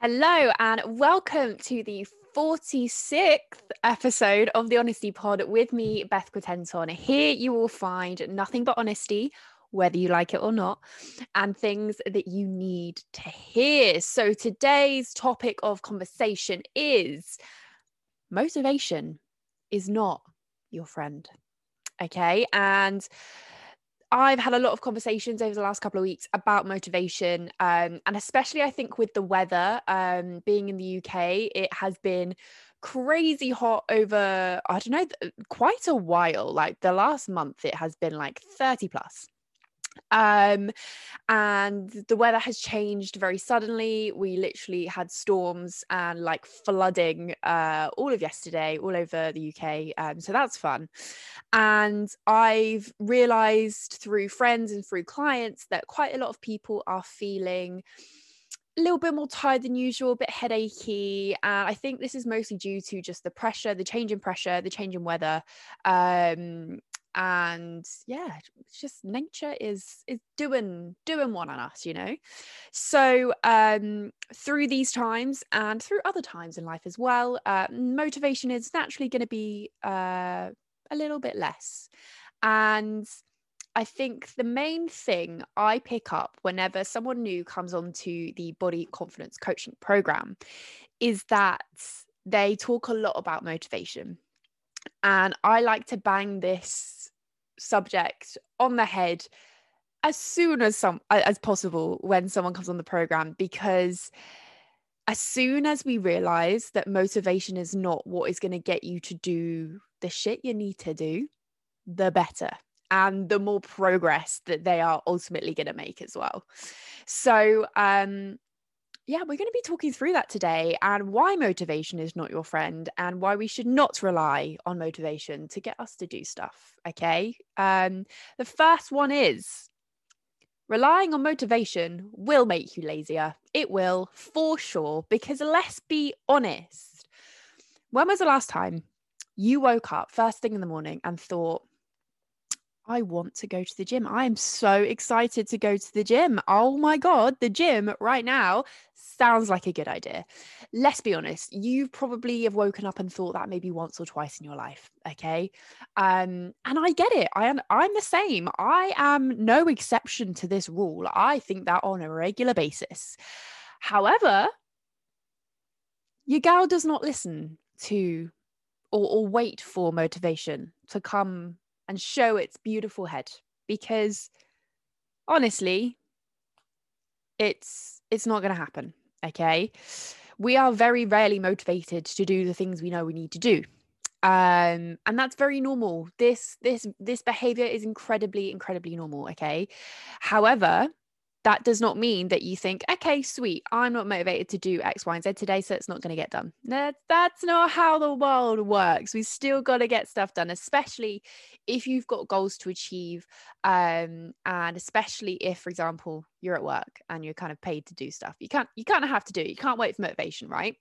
Hello and welcome to the 46th episode of the Honesty Pod with me, Beth Quatenton. Here you will find nothing but honesty, whether you like it or not, and things that you need to hear. So today's topic of conversation is motivation is not your friend. Okay, and I've had a lot of conversations over the last couple of weeks about motivation, and especially I think with the weather, being in the UK, it has been crazy hot over, I don't know, quite a while. Like the last month, it has been like 30 plus. And the weather has changed very suddenly. We literally had storms and like flooding all of yesterday all over the UK, so that's fun. And I've realized through friends and through clients that quite a lot of people are feeling a little bit more tired than usual, a bit headachy, and I think this is mostly due to just the pressure, the change in pressure, the change in weather, and yeah, it's just nature is doing one on us, you know. So through these times and through other times in life as well, motivation is naturally going to be a little bit less. And I think the main thing I pick up whenever someone new comes onto the Body Confidence Coaching Programme is that they talk a lot about motivation. And I like to bang this subject on the head as soon as possible when someone comes on the program, because as soon as we realize that motivation is not what is going to get you to do the shit you need to do, the better, and the more progress that they are ultimately going to make as well. So yeah, we're going to be talking through that today, and why motivation is not your friend, and why we should not rely on motivation to get us to do stuff. Okay. The first one is relying on motivation will make you lazier. It will, for sure, because let's be honest. When was the last time you woke up first thing in the morning and thought, I want to go to the gym. I am so excited to go to the gym. Oh my God, the gym right now sounds like a good idea. Let's be honest. You probably have woken up and thought that maybe once or twice in your life. Okay. And I get it. I'm the same. I am no exception to this rule. I think that on a regular basis. However, your gal does not listen to or wait for motivation to come and show its beautiful head, because honestly, it's not going to happen. Okay, we are very rarely motivated to do the things we know we need to do, and that's very normal. This behavior is incredibly normal. Okay, however, that does not mean that you think, okay, sweet, I'm not motivated to do X, Y, and Z today, so it's not going to get done. No, that's not how the world works. We still got to get stuff done, especially if you've got goals to achieve, and especially if, for example, you're at work and you're kind of paid to do stuff. You kind of have to do it. You can't wait for motivation, right?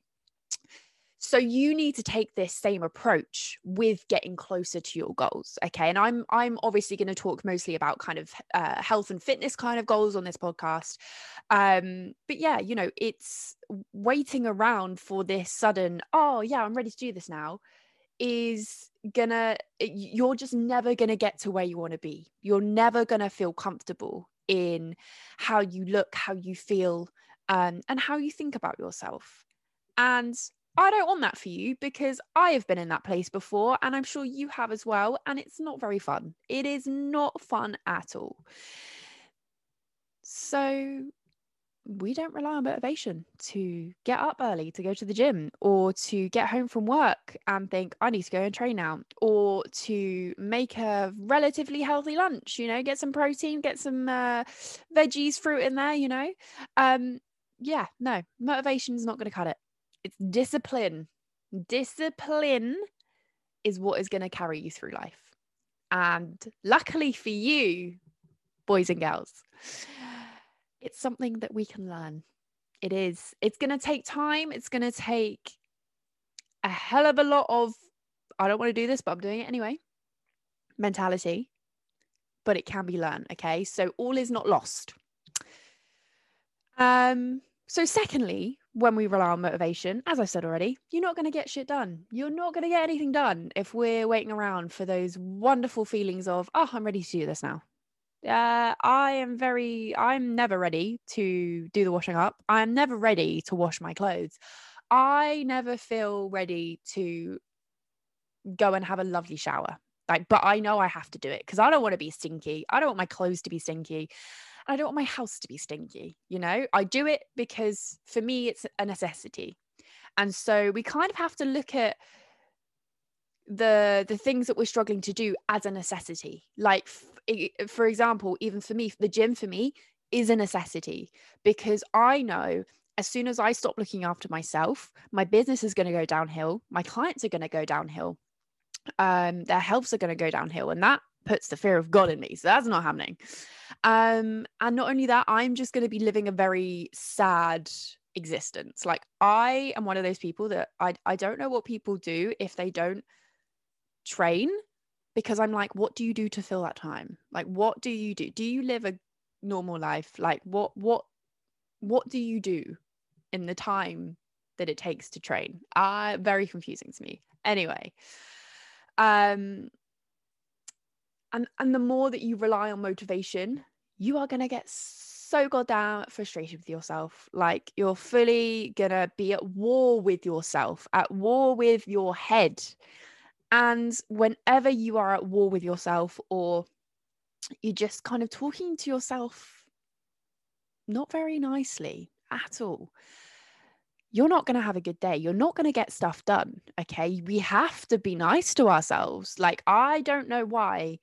So you need to take this same approach with getting closer to your goals, okay? And I'm obviously going to talk mostly about kind of health and fitness kind of goals on this podcast, but yeah, you know, it's waiting around for this sudden, oh yeah, I'm ready to do this now, you're just never gonna get to where you want to be. You're never gonna feel comfortable in how you look, how you feel, and how you think about yourself. And I don't want that for you, because I have been in that place before, and I'm sure you have as well. And it's not very fun. It is not fun at all. So we don't rely on motivation to get up early, to go to the gym, or to get home from work and think, I need to go and train now, or to make a relatively healthy lunch, you know, get some protein, get some veggies, fruit in there, you know. Yeah, no, motivation is not going to cut it. It's discipline. Discipline is what is going to carry you through life. And luckily for you, boys and girls, it's something that we can learn. It is. It's going to take time. It's going to take a hell of a lot of, I don't want to do this, but I'm doing it anyway, mentality. But it can be learned, okay? So all is not lost. So secondly, when we rely on motivation, as I've said already, you're not going to get shit done. You're not going to get anything done if we're waiting around for those wonderful feelings of, oh, I'm ready to do this now. I'm never ready to do the washing up. I'm never ready to wash my clothes. I never feel ready to go and have a lovely shower. But I know I have to do it because I don't want to be stinky. I don't want my clothes to be stinky. I don't want my house to be stinky, you know? I do it because for me, it's a necessity. And so we kind of have to look at the things that we're struggling to do as a necessity. Like, for example, even for me, the gym for me is a necessity because I know as soon as I stop looking after myself, my business is going to go downhill. My clients are going to go downhill. Their healths are going to go downhill. And that puts the fear of God in me. So that's not happening. And not only that, I'm just going to be living a very sad existence. Like I am one of those people that I don't know what people do if they don't train, because I'm like, what do you do to fill that time? Like, what do you do? Do you live a normal life? Like what do you do in the time that it takes to train? Very confusing to me. Anyway, And the more that you rely on motivation, you are going to get so goddamn frustrated with yourself. Like you're fully going to be at war with yourself, at war with your head. And whenever you are at war with yourself or you're just kind of talking to yourself not very nicely at all, you're not going to have a good day. You're not going to get stuff done, okay? We have to be nice to ourselves. Like, I don't know why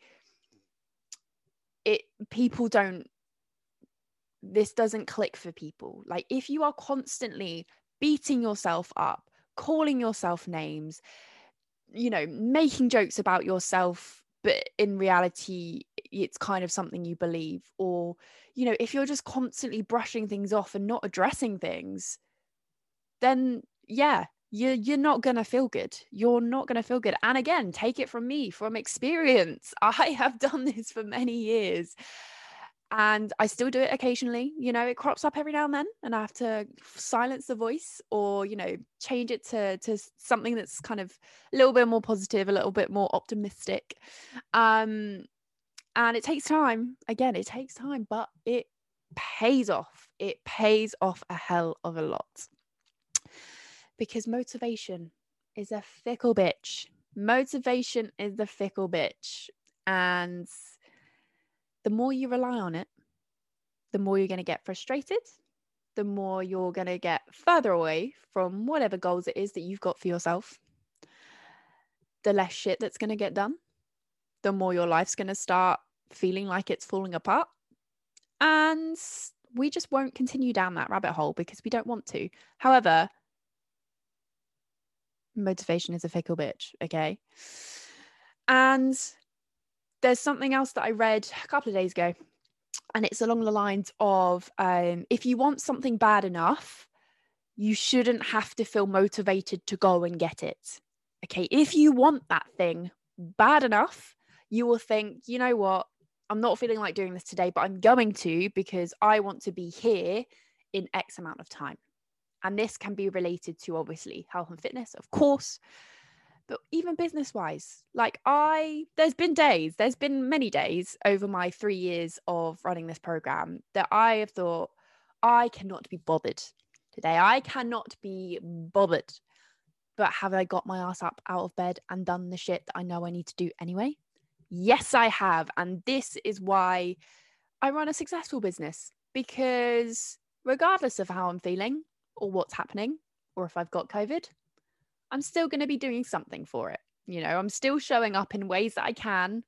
this doesn't click for people. Like, if you are constantly beating yourself up, calling yourself names, you know, making jokes about yourself, but in reality, it's kind of something you believe. Or, you know, if you're just constantly brushing things off and not addressing things, then yeah, you're not going to feel good. You're not going to feel good. And again, take it from me, from experience. I have done this for many years and I still do it occasionally. You know, it crops up every now and then and I have to silence the voice or, you know, change it to something that's kind of a little bit more positive, a little bit more optimistic. And it takes time. Again, it takes time, but it pays off. It pays off a hell of a lot. Because motivation is a fickle bitch. Motivation is the fickle bitch. And the more you rely on it, the more you're going to get frustrated, the more you're going to get further away from whatever goals it is that you've got for yourself, the less shit that's going to get done, the more your life's going to start feeling like it's falling apart. And we just won't continue down that rabbit hole because we don't want to. However, motivation is a fickle bitch, okay? And there's something else that I read a couple of days ago, and it's along the lines of if you want something bad enough, you shouldn't have to feel motivated to go and get it, okay? If you want that thing bad enough, you will think, you know what, I'm not feeling like doing this today, but I'm going to because I want to be here in X amount of time. And this can be related to obviously health and fitness, of course, but even business wise, like there's been many days over my 3 years of running this program that I have thought, I cannot be bothered today. I cannot be bothered, but have I got my ass up out of bed and done the shit that I know I need to do anyway? Yes, I have. And this is why I run a successful business, because regardless of how I'm feeling, or what's happening, or if I've got COVID, I'm still going to be doing something for it. You know, I'm still showing up in ways that I can.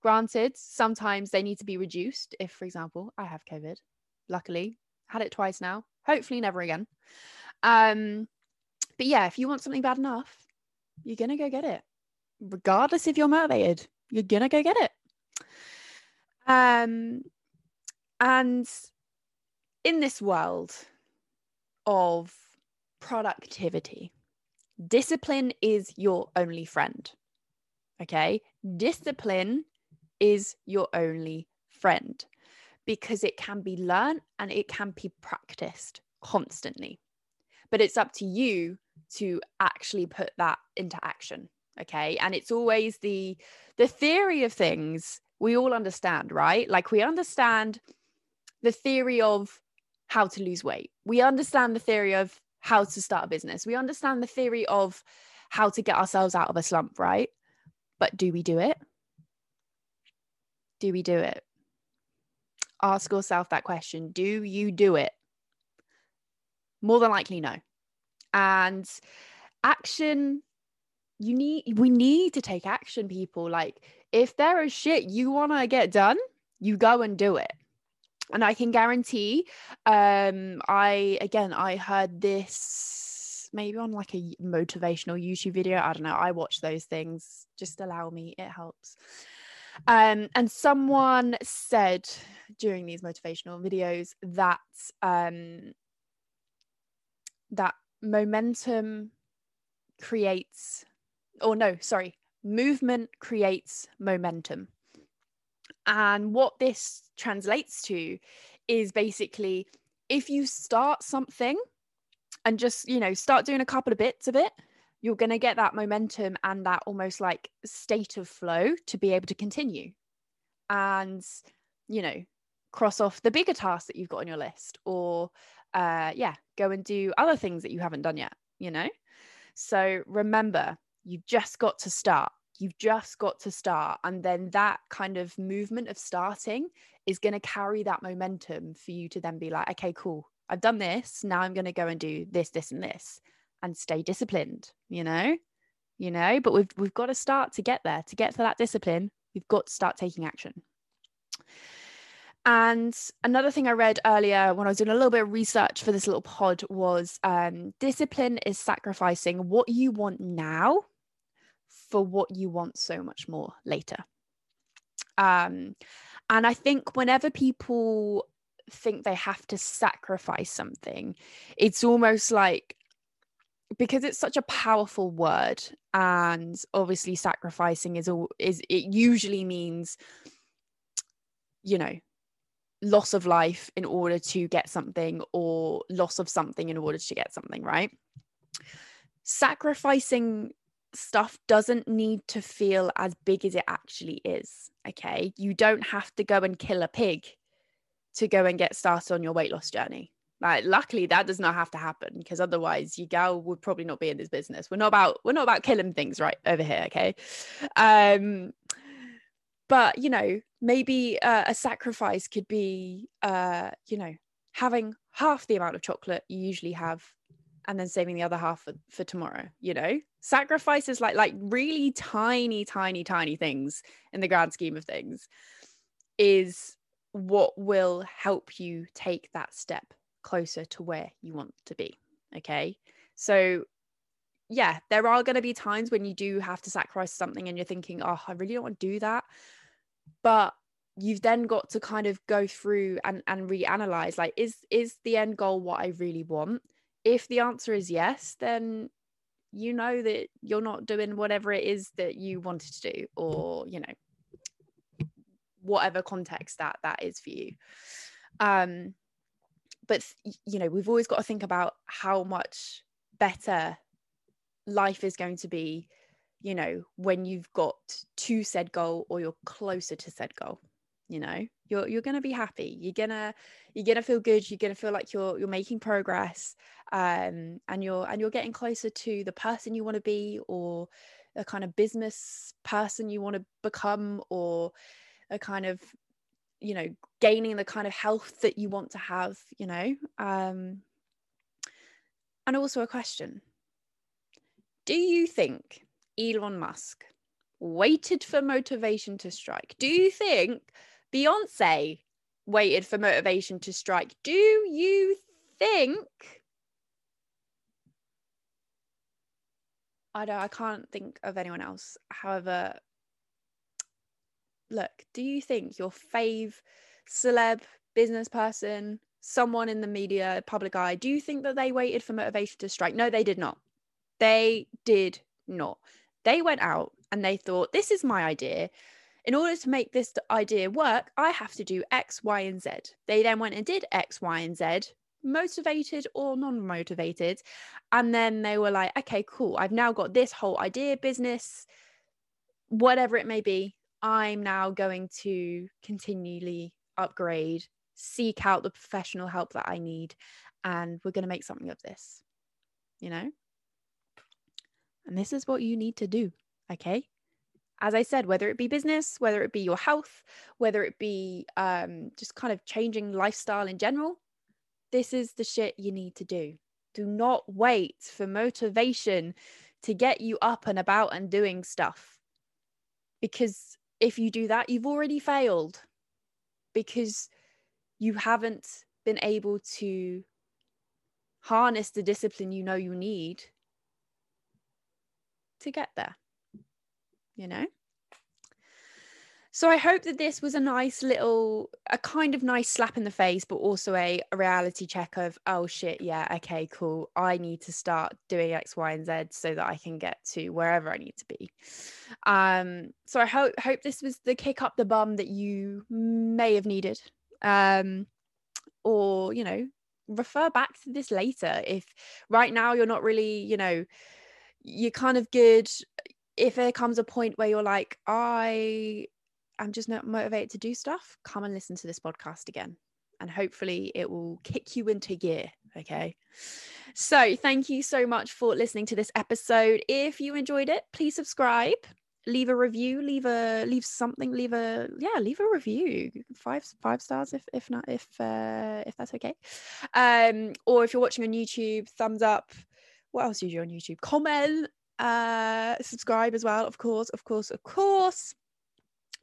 Granted, sometimes they need to be reduced. If, for example, I have COVID, luckily, had it twice now, hopefully never again. But yeah, if you want something bad enough, you're going to go get it. Regardless if you're motivated, you're going to go get it. And in this world of productivity, discipline is your only friend. Okay? Discipline is your only friend because it can be learned and it can be practiced constantly. but it's up to you to actually put that into action. Okay. And it's always the theory of things we all understand, right? Like we understand the theory of how to lose weight. We understand the theory of how to start a business. We understand the theory of how to get ourselves out of a slump, right? But do we do it? Do we do it? Ask yourself that question. Do you do it? More than likely, no. And action, we need to take action, people. Like if there is shit you want to get done, you go and do it. And I can guarantee, I heard this maybe on like a motivational YouTube video. I don't know. I watch those things. Just allow me. It helps. And someone said during these motivational videos that, movement creates momentum. And what this translates to is basically if you start something and just, you know, start doing a couple of bits of it, you're going to get that momentum and that almost like state of flow to be able to continue and, you know, cross off the bigger tasks that you've got on your list or, go and do other things that you haven't done yet, you know? So remember, you've just got to start. You've just got to start. And then that kind of movement of starting is going to carry that momentum for you to then be like, okay, cool. I've done this. Now I'm going to go and do this, this, and this and stay disciplined, you know, but we've got to start to get there, to get to that discipline. We've got to start taking action. And another thing I read earlier when I was doing a little bit of research for this little pod was discipline is sacrificing what you want now for what you want so much more later. And I think whenever people think they have to sacrifice something, it's almost like, because it's such a powerful word, and obviously sacrificing it usually means, you know, loss of life in order to get something or loss of something in order to get something, right? Sacrificing stuff doesn't need to feel as big as it actually is, okay? You don't have to go and kill a pig to go and get started on your weight loss journey. Like, luckily that does not have to happen, because otherwise your gal would probably not be in this business. We're not about killing things right over here, okay? But, you know, maybe a sacrifice could be, you know, having half the amount of chocolate you usually have and then saving the other half for tomorrow, you know? Sacrifices like really tiny, tiny, tiny things in the grand scheme of things is what will help you take that step closer to where you want to be, okay? So, yeah, there are going to be times when you do have to sacrifice something and you're thinking, oh, I really don't want to do that. But you've then got to kind of go through and reanalyze, like, is the end goal what I really want? If the answer is yes, then you know that you're not doing whatever it is that you wanted to do, or, you know, whatever context that is for you. But, you know, we've always got to think about how much better life is going to be, you know, when you've got to said goal or you're closer to said goal. You know, you're going to be happy. You're going to feel good. You're going to feel like you're making progress, and you're getting closer to the person you want to be, or the kind of business person you want to become, or a kind of, you know, gaining the kind of health that you want to have, you know, and also a question. Do you think Elon Musk waited for motivation to strike? Do you think Beyonce waited for motivation to strike? Do you think... I can't think of anyone else. However, look, do you think your fave celeb, business person, someone in the media, public eye, do you think that they waited for motivation to strike? No, they did not. They did not. They went out and they thought, this is my idea. In order to make this idea work, I have to do X, Y, and Z. They then went and did X, Y, and Z, motivated or non-motivated. And then they were like, okay, cool. I've now got this whole idea, business, whatever it may be. I'm now going to continually upgrade, seek out the professional help that I need, and we're going to make something of this, you know? And this is what you need to do, okay? As I said, whether it be business, whether it be your health, whether it be just kind of changing lifestyle in general, this is the shit you need to do. Do not wait for motivation to get you up and about and doing stuff. Because if you do that, you've already failed, because you haven't been able to harness the discipline you know you need to get there, you know? So I hope that this was a nice little, a kind of nice slap in the face, but also a reality check of, oh shit, yeah, okay, cool. I need to start doing X, Y, and Z so that I can get to wherever I need to be. So I hope this was the kick up the bum that you may have needed. Or, you know, refer back to this later. If right now you're not really, you know, you're kind of good. If there comes a point where you're like, I'm just not motivated to do stuff, come and listen to this podcast again. And hopefully it will kick you into gear. Okay. So thank you so much for listening to this episode. If you enjoyed it, please subscribe, leave a review, leave a review, five stars if that's okay. Or if you're watching on YouTube, thumbs up. What else do you do on YouTube? Comment, subscribe as well, of course.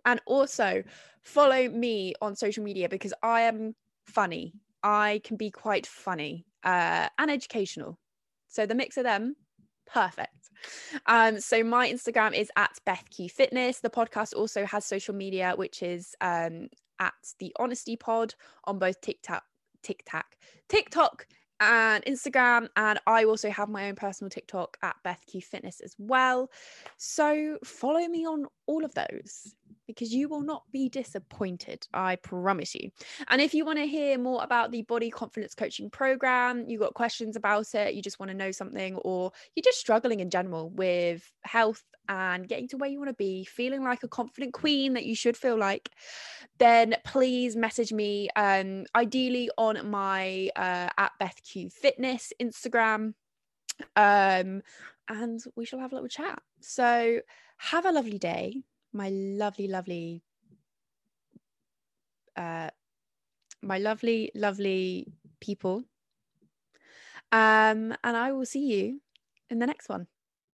And also follow me on social media, because I am funny. I can be quite funny and educational. So the mix of them, perfect. So my Instagram is at BethQFitness. The podcast also has social media, which is at the Honesty Pod on both TikTok and Instagram. And I also have my own personal TikTok at BethQFitness as well. So follow me on all of those, because you will not be disappointed, I promise you. And if you want to hear more about the Body Confidence Coaching Programme, you've got questions about it, you just want to know something, or you're just struggling in general with health and getting to where you want to be, feeling like a confident queen that you should feel like, then please message me, ideally on my at BethQFitness Instagram, and we shall have a little chat. So have a lovely day, my lovely people, and I will see you in the next one.